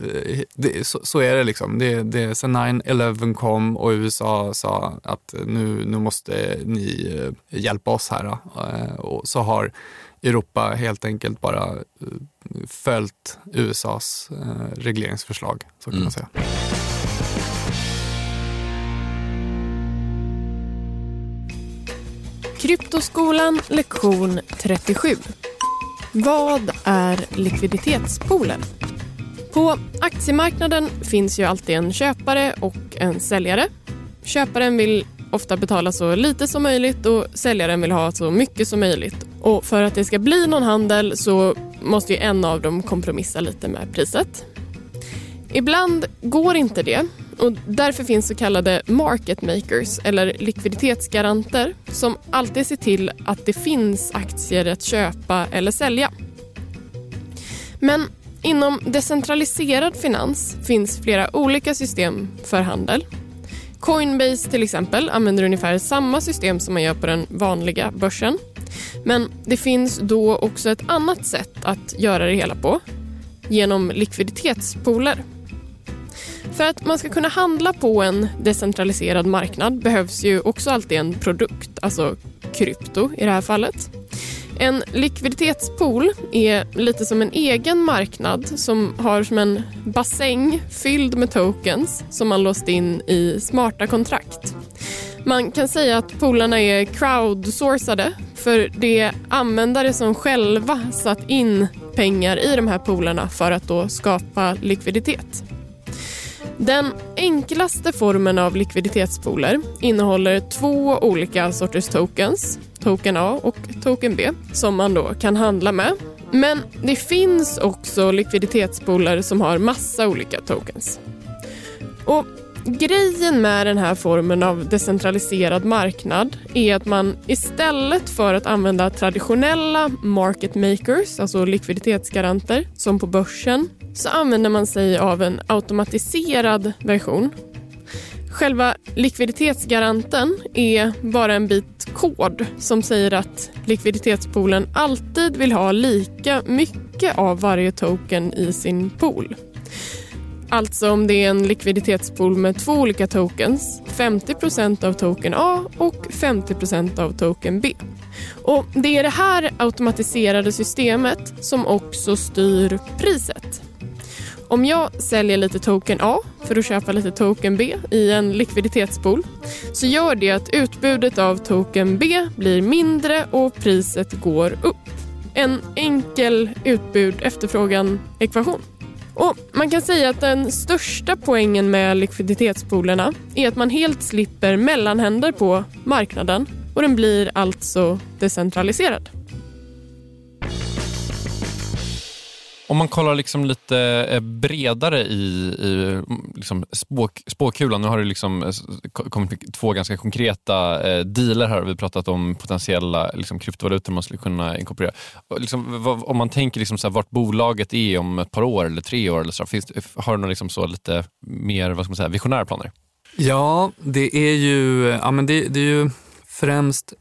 det, så, så är det liksom. Det, det, sen nine eleven kom och U S A sa att nu, nu måste ni hjälpa oss här. Och så har Europa helt enkelt bara följt U S As regleringsförslag, så kan mm. man säga. Kryptoskolan, lektion trettiosju. Vad är likviditetspoolen? På aktiemarknaden finns ju alltid en köpare och en säljare. Köparen vill ofta betala så lite som möjligt och säljaren vill ha så mycket som möjligt. Och för att det ska bli någon handel så måste ju en av dem kompromissa lite med priset. Ibland går inte det, och därför finns så kallade market makers eller likviditetsgaranter som alltid ser till att det finns aktier att köpa eller sälja. Men inom decentraliserad finans finns flera olika system för handel. Coinbase till exempel använder ungefär samma system som man gör på den vanliga börsen. Men det finns då också ett annat sätt att göra det hela på, genom likviditetspooler. För att man ska kunna handla på en decentraliserad marknad behövs ju också alltid en produkt, alltså krypto i det här fallet. En likviditetspool är lite som en egen marknad som har som en bassäng fylld med tokens som man låst in i smarta kontrakt. Man kan säga att poolarna är crowdsourcade, för det är användare som själva satt in pengar i de här poolarna för att då skapa likviditet. Den enklaste formen av likviditetspooler innehåller två olika sorters tokens, token A och token B, som man då kan handla med. Men det finns också likviditetspooler som har massa olika tokens. Och grejen med den här formen av decentraliserad marknad är att man istället för att använda traditionella market makers, alltså likviditetsgaranter, som på börsen, så använder man sig av en automatiserad version. Själva likviditetsgaranten är bara en bit kod som säger att likviditetspoolen alltid vill ha lika mycket av varje token i sin pool. Alltså om det är en likviditetspool med två olika tokens, femtio procent av token A och femtio procent av token B. Och det är det här automatiserade systemet som också styr priset. Om jag säljer lite token A för att köpa lite token B i en likviditetspool, så gör det att utbudet av token B blir mindre och priset går upp. En enkel utbud-efterfrågan-ekvation. Och man kan säga att den största poängen med likviditetspoolerna är att man helt slipper mellanhänder på marknaden, och den blir alltså decentraliserad. Om man kollar liksom lite bredare i, i liksom spåk, spåkulan, nu har det liksom kommit två ganska konkreta eh, dealer här. Vi har pratat om potentiella liksom kryptovalutor man skulle kunna inkorporera. Liksom, vad, om man tänker liksom så här, vart bolaget är om ett par år eller tre år eller så, finns, har du någon liksom så lite mer, vad ska man säga, visionära planer? Ja, det är ju, ja, men det, det är ju främst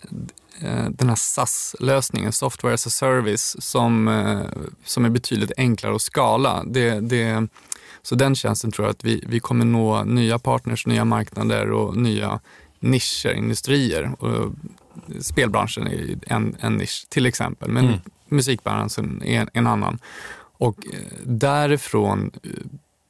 den här SaaS-lösningen, software as a service, som, som är betydligt enklare att skala. Det, det, så den tjänsten tror jag att vi, vi kommer nå nya partners, nya marknader och nya nischer, industrier. Och spelbranschen är en, en nisch till exempel, men mm. musikbranschen är en, en annan. Och därifrån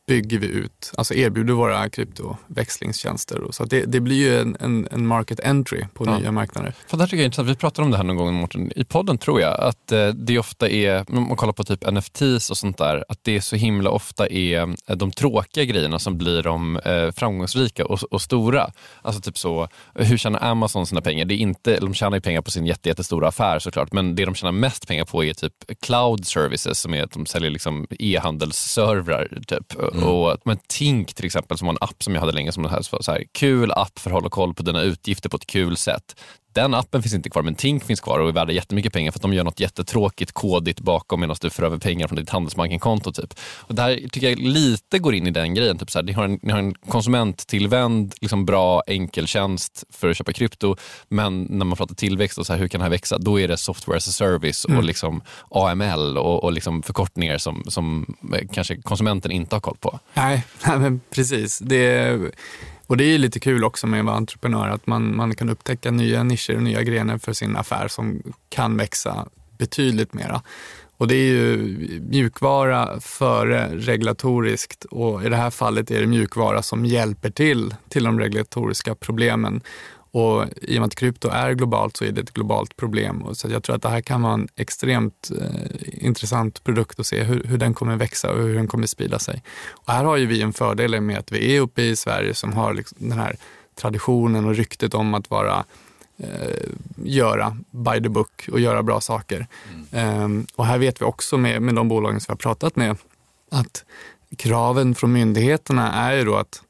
bygger vi ut, alltså erbjuder våra kryptoväxlingstjänster. Så det, det blir ju en, en, en market entry på ja. nya marknader. För det här tycker jag är intressant. Vi pratade om det här någon gång, Mårten, i podden tror jag, att det ofta är, om man kollar på typ N F Ts och sånt där, att det så himla ofta är de tråkiga grejerna som blir de framgångsrika och, och stora. Alltså typ så, hur tjänar Amazon sina pengar? Det är inte, de tjänar ju pengar på sin jätte, jättestora affär såklart, men det de tjänar mest pengar på är typ cloud services, som är att de säljer liksom e-handelsservrar typ. Mm. Och men Tink till exempel, som var en app som jag hade länge, som det här, så här kul app för att hålla koll på dina utgifter på ett kul sätt. Den appen finns inte kvar, men Tink finns kvar och är värda jättemycket pengar för att de gör något jättetråkigt kodigt bakom medan du för över pengar från ditt Handelsbanken-konto typ. Och det här tycker jag lite går in i den grejen. Typ så här, ni har en, ni har en konsumenttillvänd, liksom bra enkeltjänst för att köpa krypto, men när man pratar tillväxt och så här, hur kan det här växa? Då är det software as a service och mm. liksom A M L och, och liksom förkortningar som, som kanske konsumenten inte har koll på. Nej, nej men precis. Det är... Och det är lite kul också med att vara entreprenör att man, man kan upptäcka nya nischer och nya grenar för sin affär som kan växa betydligt mera. Och det är ju mjukvara före regulatoriskt och i det här fallet är det mjukvara som hjälper till till de regulatoriska problemen. Och i och med att krypto är globalt så är det ett globalt problem. Så jag tror att det här kan vara en extremt eh, intressant produkt att se hur, hur den kommer växa och hur den kommer sprida sig. Och här har ju vi en fördel med att vi är uppe i Sverige som har liksom den här traditionen och ryktet om att vara, eh, göra by the book och göra bra saker. Mm. Eh, och här vet vi också med, med de bolagen som vi har pratat med att kraven från myndigheterna är ju då att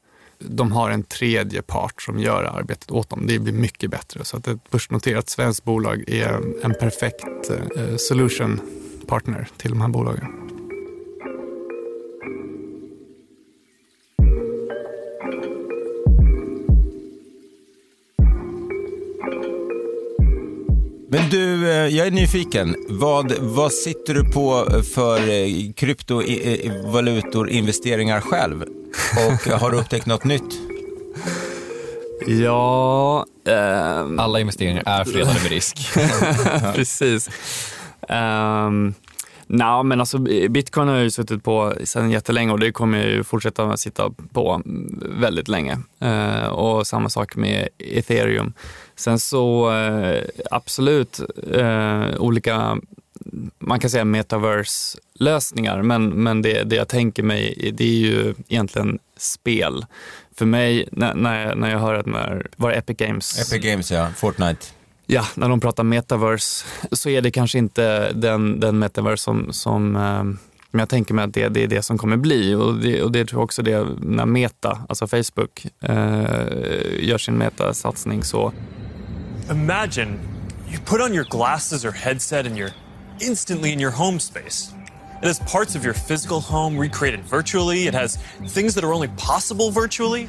de har en tredje part som gör arbetet åt dem. Det blir mycket bättre. Så att ett börsnoterat svenskt bolag är en perfekt solution partner till de här bolagen. Men du, jag är nyfiken. Vad, vad sitter du på för kryptovalutor, investeringar själv? Och har du upptäckt något nytt? Ja, um... alla investeringar är fredade med risk. Precis. Um... Nej, men alltså bitcoin har jag ju suttit på sedan jättelänge och det kommer jag ju fortsätta sitta på väldigt länge. Eh, och samma sak med ethereum. Sen så eh, absolut eh, olika, man kan säga metaverse-lösningar, men, men det, det jag tänker mig det är ju egentligen spel. För mig, när, när, jag, när jag hör att när, var det Epic Games? Epic Games, ja. Fortnite. Ja, när de pratar metaverse så är det kanske inte den, den metaverse som, som men jag tänker mig att det, det är det som kommer bli. Och det, och det tror jag också det när Meta, alltså Facebook, eh, gör sin metasatsning så. Imagine you put on your glasses or headset and you're instantly in your home space. It has parts of your physical home recreated virtually. It has things that are only possible virtually.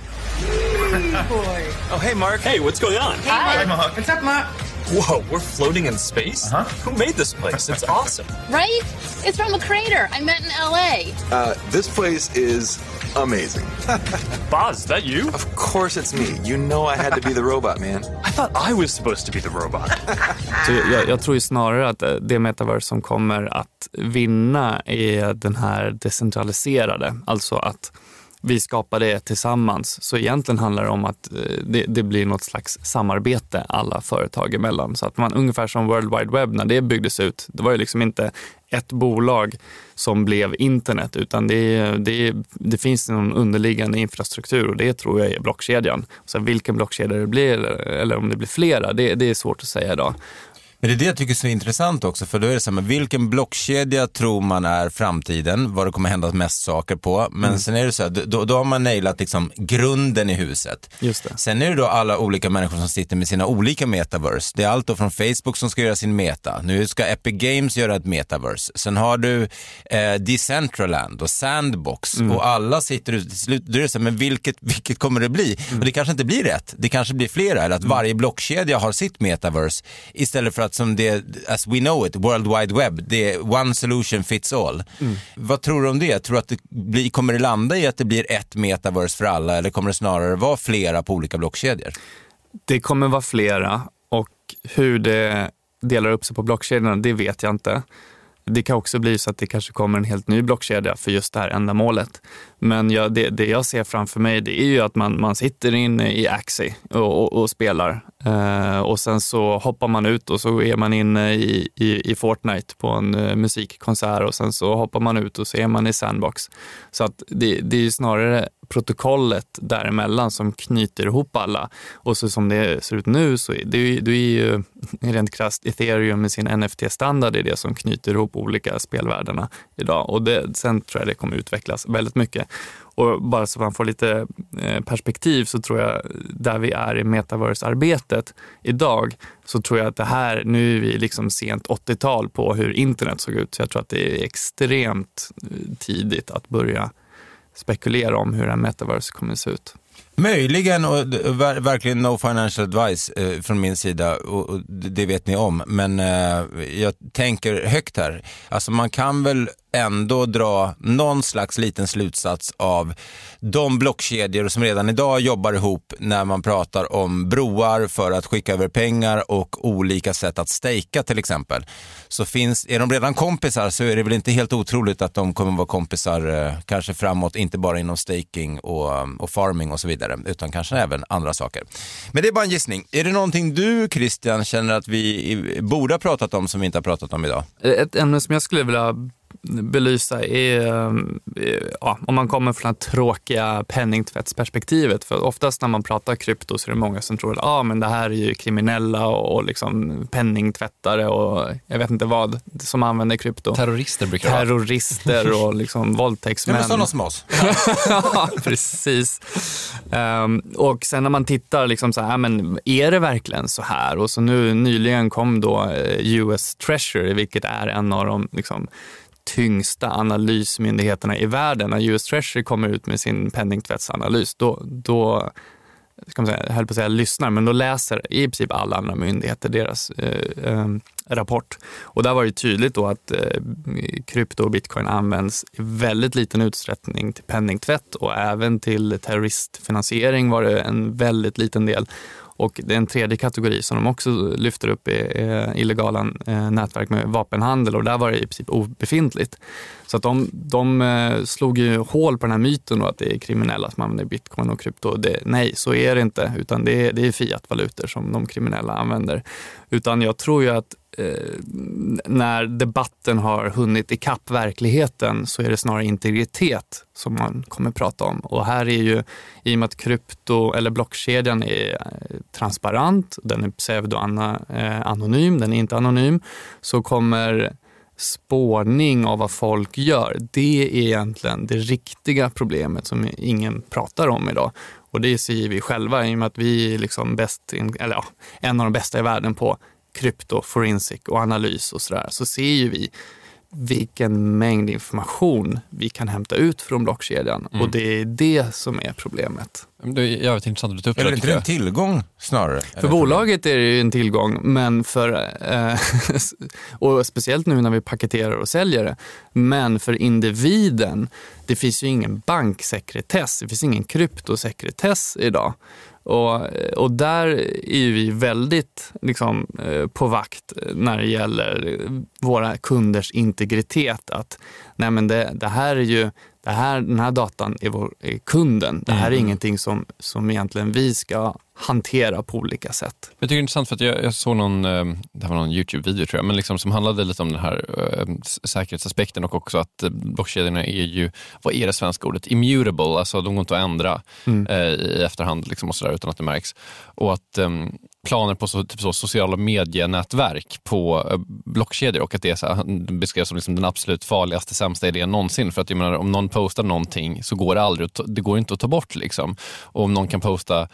Ooh, boy. Oh, hey, Mark. Hey, what's going on? Hi. Hi, Mark. What's up, Mark? Whoa, we're floating in space? Uh-huh. Who made this place? It's awesome. Right? It's from a creator I met in L A. Uh, this place is amazing. Boz, is that you? Of course it's me. You know I had to be the robot, man. I thought I was supposed to be the robot. Så jag, jag tror ju snarare att det metaverse som kommer att vinna är den här decentraliserade. Alltså att vi skapar det tillsammans. Så egentligen handlar det om att det, det blir något slags samarbete alla företag emellan. Så att man ungefär som World Wide Web när det byggdes ut. Det var ju liksom inte ett bolag som blev internet utan det, det, det finns någon underliggande infrastruktur och det tror jag är blockkedjan. Så vilken blockkedja det blir eller om det blir flera, det, det är svårt att säga idag. Men det är det jag tycker är så intressant också, för då är det så här, vilken blockkedja tror man är framtiden, vad det kommer hända mest saker på, men mm. sen är det så här, då, då har man nailat liksom grunden i huset. Just det. Sen är det då alla olika människor som sitter med sina olika metaverse. Det är allt då från Facebook som ska göra sin meta, nu ska Epic Games göra ett metaverse, sen har du eh, Decentraland och Sandbox mm. och alla sitter ute till slut, då är det så här, men vilket, vilket kommer det bli? Mm. Och det kanske inte blir rätt, det kanske blir flera, eller att mm. varje blockkedja har sitt metaverse istället för att som det, as we know it, World Wide Web, det är one solution fits all. Mm. Vad tror du om det? Tror du att det blir, kommer det landa i att det blir ett metaverse för alla, eller kommer det snarare vara flera på olika blockkedjor? Det kommer vara flera, och hur det delar upp sig på blockkedjorna, det vet jag inte. Det kan också bli så att det kanske kommer en helt ny blockkedja för just det här ändamålet. Men jag, det, det jag ser framför mig det är ju att man, man sitter inne i Axie och, och, och spelar. Eh, och sen så hoppar man ut och så är man inne i, i, i Fortnite på en eh, musikkonsert. Och sen så hoppar man ut och så är man i Sandbox. Så att det, det är ju snarare protokollet däremellan som knyter ihop alla. Och så som det ser ut nu så är det, det är ju rent krasst Ethereum med sin N F T-standard är det som knyter ihop olika spelvärldarna idag. Och det, sen tror jag det kommer utvecklas väldigt mycket. Och bara så man får lite perspektiv så tror jag där vi är i metaverse-arbetet idag så tror jag att det här, nu är vi liksom sent åttiotal på hur internet såg ut. Så jag tror att det är extremt tidigt att börja spekulera om hur en metaverse kommer se ut. Möjligen, och ver- verkligen no financial advice eh, från min sida, och, och det vet ni om, men eh, jag tänker högt här. Alltså man kan väl ändå dra någon slags liten slutsats av de blockkedjor som redan idag jobbar ihop när man pratar om broar för att skicka över pengar och olika sätt att stejka till exempel. Så finns, är de redan kompisar så är det väl inte helt otroligt att de kommer vara kompisar eh, kanske framåt, inte bara inom staking och, och farming och så vidare, utan kanske även andra saker. Men det är bara en gissning. Är det någonting du, Christian, känner att vi borde ha pratat om som vi inte har pratat om idag? Ett ämne som jag skulle vilja belysa är, ja, om man kommer från det tråkiga penningtvättsperspektivet, för oftast när man pratar krypto så är det många som tror att ah, men det här är ju kriminella och, och liksom penningtvättare och jag vet inte vad som använder krypto. Terrorister brukar det vara. Terrorister och liksom våldtäktsmän. Ja, men sådana som oss. Ja, precis. Um, och sen när man tittar liksom så här, men är det verkligen så här? Och så nu nyligen kom då U S Treasury, vilket är en av de liksom tyngsta analysmyndigheterna i världen. När U S Treasury kommer ut med sin penningtvättsanalys, då, då ska man säga, jag höll på att säga lyssnar, men då läser i princip alla andra myndigheter deras eh, eh, rapport. Och där var det tydligt då att eh, krypto och bitcoin används i väldigt liten utsträckning till penningtvätt och även till terroristfinansiering var det en väldigt liten del. Och den tredje kategori som de också lyfter upp är illegala nätverk med vapenhandel, och där var det i princip obefintligt. Så att de, de slog ju hål på den här myten då att det är kriminella som använder bitcoin och krypto. Det, nej, så är det inte, utan det är, det är fiatvalutor som de kriminella använder. Utan jag tror ju att Eh, när debatten har hunnit ikapp verkligheten så är det snarare integritet som man kommer prata om. Och här är ju, i och med att krypto eller blockkedjan är transparent, den är pseudo-anonym, den är inte anonym, så kommer spårning av vad folk gör. Det är egentligen det riktiga problemet som ingen pratar om idag. Och det ser vi själva i och med att vi är liksom bäst in, eller ja, en av de bästa i världen på krypto, forensic och analys och sådär, så ser ju vi vilken mängd information vi kan hämta ut från blockkedjan. Mm. Och det är det som är problemet. Det är jävligt intressant att du uppfattar. Eller inte en tillgång snarare? För bolaget är det ju en tillgång, men för eh, och speciellt nu när vi paketerar och säljer det. Men för individen, det finns ju ingen banksekretess, det finns ingen kryptosekretess idag. Och, och där är vi väldigt liksom, på vakt när det gäller våra kunders integritet. Att nej men det, det här är ju, det här, den här datan är, vår, är kunden. Det här är mm. ingenting som, som egentligen vi ska hantera på olika sätt. Jag tycker det är intressant för att jag, jag såg någon, det var någon YouTube-video tror jag, men liksom som handlade lite om den här äh, säkerhetsaspekten och också att blockkedjorna är ju, vad är det svenska ordet? Immutable, alltså de går inte att ändra mm. äh, i efterhand liksom och sådär utan att det märks. Och att äh, planer på så, typ så, sociala medienätverk på äh, blockkedjor och att det är så här, beskrevs som liksom den absolut farligaste, sämsta idén någonsin, för att jag menar, om någon postar någonting så går det aldrig, det går inte att ta bort liksom. Och om någon kan posta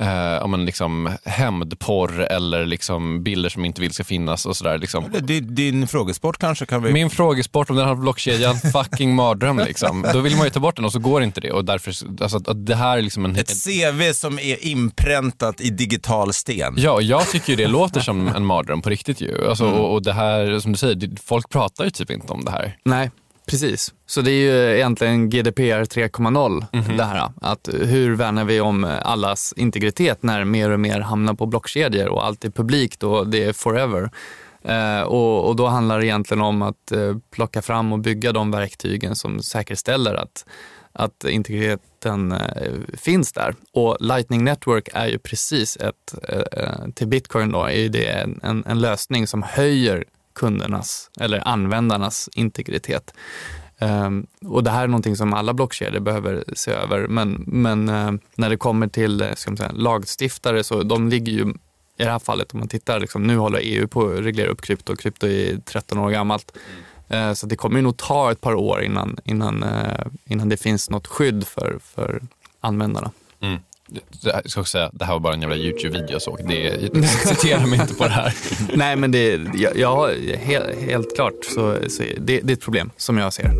Eh, om man liksom hämndporr eller liksom bilder som inte vill ska finnas och sådär liksom. Din, din frågesport kanske kan vi... Min frågesport om den här blockkedjan, fucking mardröm liksom. Då vill man ju ta bort den och så går inte det, och därför alltså, att det här är liksom en... Ett C V som är inpräntat i digital sten. Ja, jag tycker ju det låter som en mardröm på riktigt ju. Alltså, mm. och, och det här, som du säger, folk pratar ju typ inte om det här. Nej. Precis, så det är ju egentligen G D P R tre punkt noll mm-hmm. det här. Att hur värnar vi om allas integritet när mer och mer hamnar på blockkedjor och allt är publikt och det är forever. Eh, och, och då handlar det egentligen om att eh, plocka fram och bygga de verktygen som säkerställer att, att integriteten eh, finns där. Och Lightning Network är ju precis ett, eh, till Bitcoin då, är det en, en, en lösning som höjer kundernas eller användarnas integritet. Um, och det här är någonting som alla blockkedjor behöver se över, men, men uh, när det kommer till ska man säga, lagstiftare, så de ligger ju i det här fallet, om man tittar, liksom, nu håller E U på att reglera upp krypto, krypto är tretton år gammalt, uh, så det kommer ju nog ta ett par år innan, innan, uh, innan det finns något skydd för, för användarna. Mm. Jag ska också säga, det här var bara en jävla YouTube-video jag såg. Det, jag citerar mig inte på det här. Nej, men det är ja, ja, helt, helt klart. Så, så det, det är ett problem som jag ser.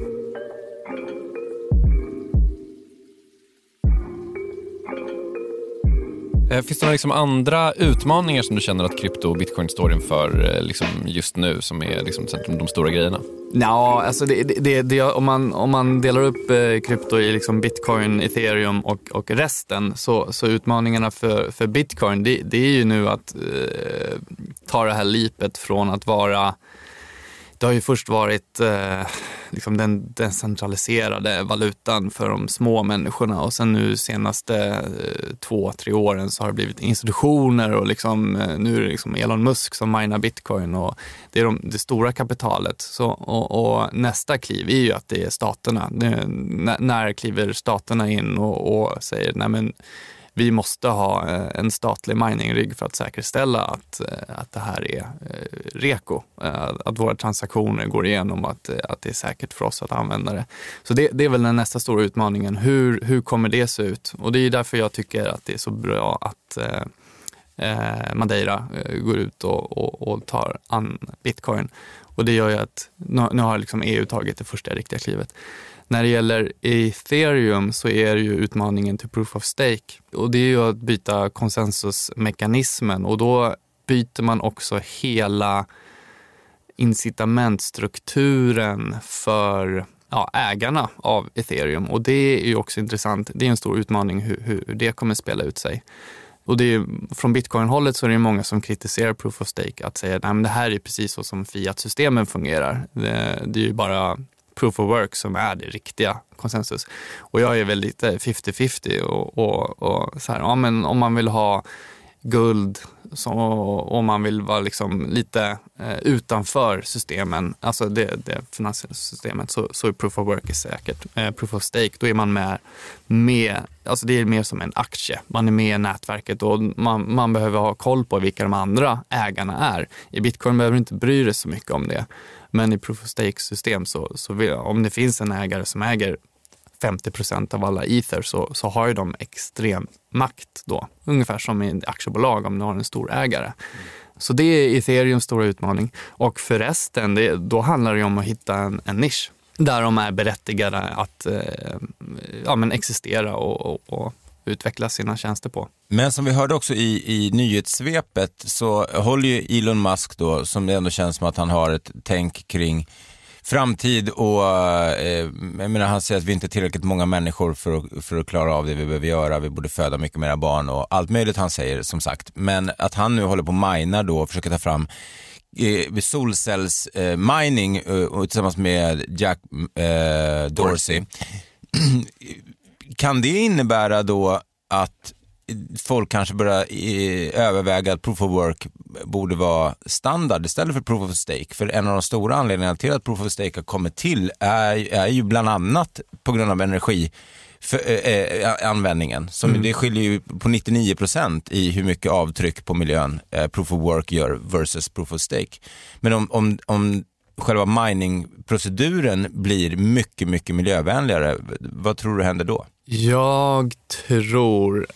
Finns det några liksom andra utmaningar som du känner att krypto och bitcoin står inför liksom just nu, som är liksom de stora grejerna? Ja, alltså det, det, det, om, man, om man delar upp krypto i liksom bitcoin, ethereum och, och resten, så, så utmaningarna för, för bitcoin, det, det är ju nu att eh, ta det här lipet från att vara... Det har ju först varit eh, liksom den, den centraliserade valutan för de små människorna, och sen nu senaste eh, två, tre åren så har det blivit institutioner, och liksom, eh, nu är det liksom Elon Musk som minar bitcoin, och det är de, det stora kapitalet. Så, och, och nästa kliv är ju att det är staterna. Det, n- när kliver staterna in och, och säger nej men vi måste ha en statlig miningrygg för att säkerställa att, att det här är reko. Att våra transaktioner går igenom, att, att det är säkert för oss att använda det. Så det, det är väl den nästa stora utmaningen. Hur, hur kommer det se ut? Och det är därför jag tycker att det är så bra att eh, Madeira går ut och, och, och tar an bitcoin. Och det gör ju att nu, nu har liksom E U tagit det första riktiga klivet. När det gäller ethereum så är det ju utmaningen till proof of stake. Och det är ju att byta konsensusmekanismen. Och då byter man också hela incitamentstrukturen för ja, ägarna av ethereum. Och det är ju också intressant. Det är en stor utmaning hur, hur det kommer spela ut sig. Och det är, från bitcoin-hållet så är det många som kritiserar proof of stake. Att säga att det här är precis så som fiat-systemen fungerar. Det, det är ju bara... proof of work som är det riktiga konsensus. Och jag är väl lite fifty-fifty och, och, och så här, ja men om man vill ha guld så, och om man vill vara liksom lite eh, utanför systemen, alltså det, det finansiella systemet, så, så är proof of work är säkert. Eh, proof of stake, då är man med, med alltså det är mer som en aktie. Man är med i nätverket och man, man behöver ha koll på vilka de andra ägarna är. I bitcoin behöver du inte bry dig så mycket om det. Men i proof of stake-system så, så vill, om det finns en ägare som äger femtio procent av alla ether så, så har ju de extrem makt då. Ungefär som i ett aktiebolag om du har en stor ägare. Mm. Så det är Ethereums stora utmaning. Och för resten, det, då handlar det om att hitta en, en nisch. Där de är berättigade att eh, ja, men existera och, och, och utveckla sina tjänster på. Men som vi hörde också i, i nyhetssvepet så håller ju Elon Musk då, som det ändå känns som att han har ett tänk kring framtid och eh, jag menar, han säger att vi inte är tillräckligt många människor för att, för att klara av det vi behöver göra. Vi borde föda mycket mer barn och allt möjligt han säger, som sagt. Men att han nu håller på och minar då och försöker ta fram eh, solcells eh, mining eh, och tillsammans med Jack eh, Dorsey. Kan det innebära då att folk kanske börjar överväga att proof of work borde vara standard istället för proof of stake? För en av de stora anledningarna till att proof of stake har kommit till är, är ju bland annat på grund av energi för, eh, användningen. Som mm. Det skiljer ju på nittionio procent i hur mycket avtryck på miljön eh, proof of work gör versus proof of stake. Men om, om, om själva mining-proceduren blir mycket, mycket miljövänligare, vad tror du händer då? Jag tror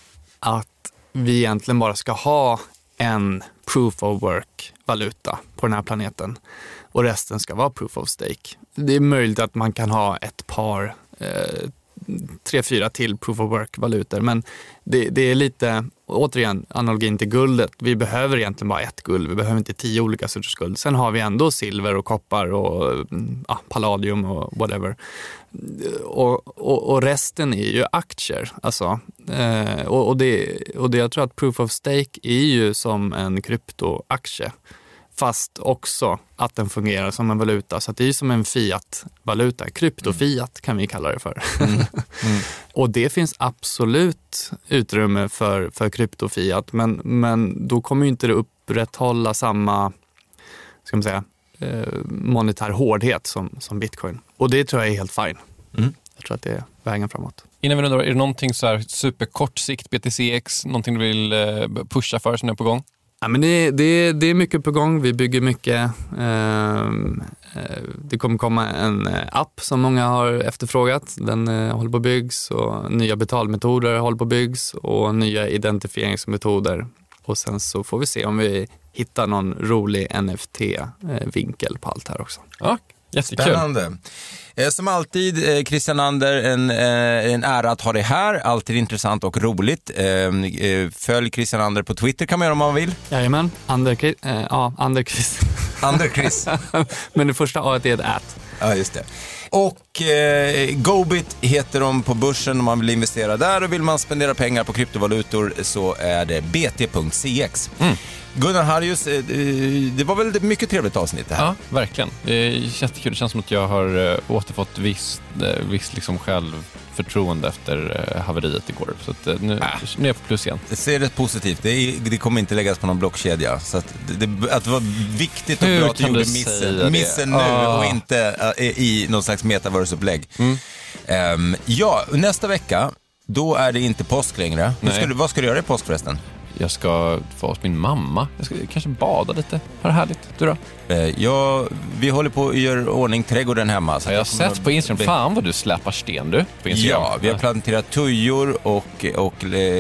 att vi egentligen bara ska ha en proof of work-valuta på den här planeten. Och resten ska vara proof of stake. Det är möjligt att man kan ha ett par, eh, tre, fyra till proof of work-valutor. Men det, det är lite, återigen, analogin till guldet. Vi behöver egentligen bara ett guld. Vi behöver inte tio olika sorters guld. Sen har vi ändå silver och koppar och ja, palladium och whatever. Och, och, och resten är ju aktier. Alltså, eh, och, och, det, och det jag tror att proof of stake är ju som en kryptoaktie. Fast också att den fungerar som en valuta. Så att det är som en fiat-valuta. Kryptofiat kan vi kalla det för. Mm. Mm. Och det finns absolut utrymme för, för kryptofiat. Men, men då kommer ju inte det upprätthålla samma, ska man säga, eh, monetär hårdhet som, som bitcoin. Och det tror jag är helt fine. Mm. Jag tror att det är vägen framåt. Innan vi nu då, är det någonting så här superkort sikt, B T C X, någonting du vill pusha för som är på gång? Ja, men det, det, det är mycket på gång. Vi bygger mycket. Det kommer komma en app som många har efterfrågat. Den håller på byggs och nya betalmetoder håller på byggs och nya identifieringsmetoder. Och sen så får vi se om vi hittar någon rolig N F T-vinkel på allt här också. Ja, jättekul. Som alltid, Christian Ander, en, en ära att ha dig här. Alltid intressant och roligt. Följ Christian Ander på Twitter kan man göra om man vill. Jajamän, Anderkriss. Eh, ja, Anderkriss. Anderkriss. Men det första A är ett ät. Ja, just det. Och eh, Gobit heter de på börsen om man vill investera där. Och vill man spendera pengar på kryptovalutor så är det B T punkt C X. Mm. Gunnar Harryhus, eh, det var väl mycket trevligt avsnitt det här? Ja, verkligen. Det är jättekul. Det känns som att jag har eh, återfått visst viss liksom självförtroende efter eh, haveriet igår. Så att, eh, nu, ah. nu är jag på plus igen. Det ser rätt positivt. Det, är, det kommer inte läggas på någon blockkedja. Så att det, att det var viktigt och nu bra att du gjorde missen, missen nu ah. och inte äh, i någon slags metaverse-upplägg. Mm. Um, ja, nästa vecka, då är det inte påsk längre. Nu ska du, vad ska du göra i påsk förresten? Jag ska få hos min mamma. Jag ska kanske bada lite. Har det härligt. Du då? Eh, jag, vi håller på att göra ordning trädgården hemma. Så jag har sett på Instagram. Bli... Fan vad du släpar sten du. På Instagram. Ja, vi har planterat tujor och, och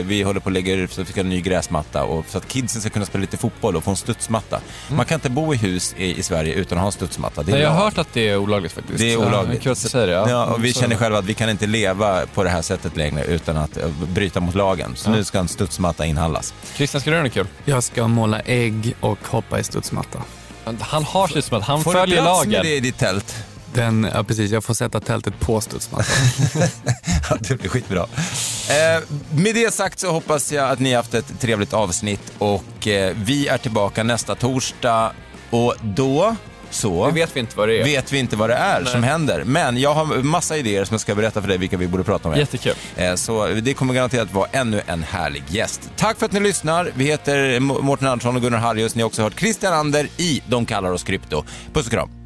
vi håller på att lägga så att vi ska en ny gräsmatta. Och, så att kidsen ska kunna spela lite fotboll och få en studsmatta. Mm. Man kan inte bo i hus i, i Sverige utan att ha en studsmatta. Det är Nej, jag har hört att det är olagligt faktiskt. Det är olagligt. Ja, det, ja. Ja, och vi så... känner själva att vi kan inte leva på det här sättet längre utan att bryta mot lagen. Så ja. Nu ska en studsmatta inhandlas. Christian, ska du göra något kul? Jag ska måla ägg och hoppa i studsmatta. Han har studsmatta, han får följer lagen. Får du plats med det i ditt tält? Den, ja, precis. Jag får sätta tältet på studsmattan. Ja, det blir skitbra. Eh, med det sagt så hoppas jag att ni har haft ett trevligt avsnitt. Och eh, vi är tillbaka nästa torsdag. Och då... Så det vet vi inte vad det är. Vet vi inte vad det är Nej. Som händer. Men jag har massa idéer som jag ska berätta för dig vilka vi borde prata om. Jättekul. Så det kommer garanterat vara ännu en härlig gäst. Tack för att ni lyssnar. Vi heter Mårten Andersson och Gunnar Harryhus. Ni har också hört Christian Ander i De kallar oss krypto. Puss och kram.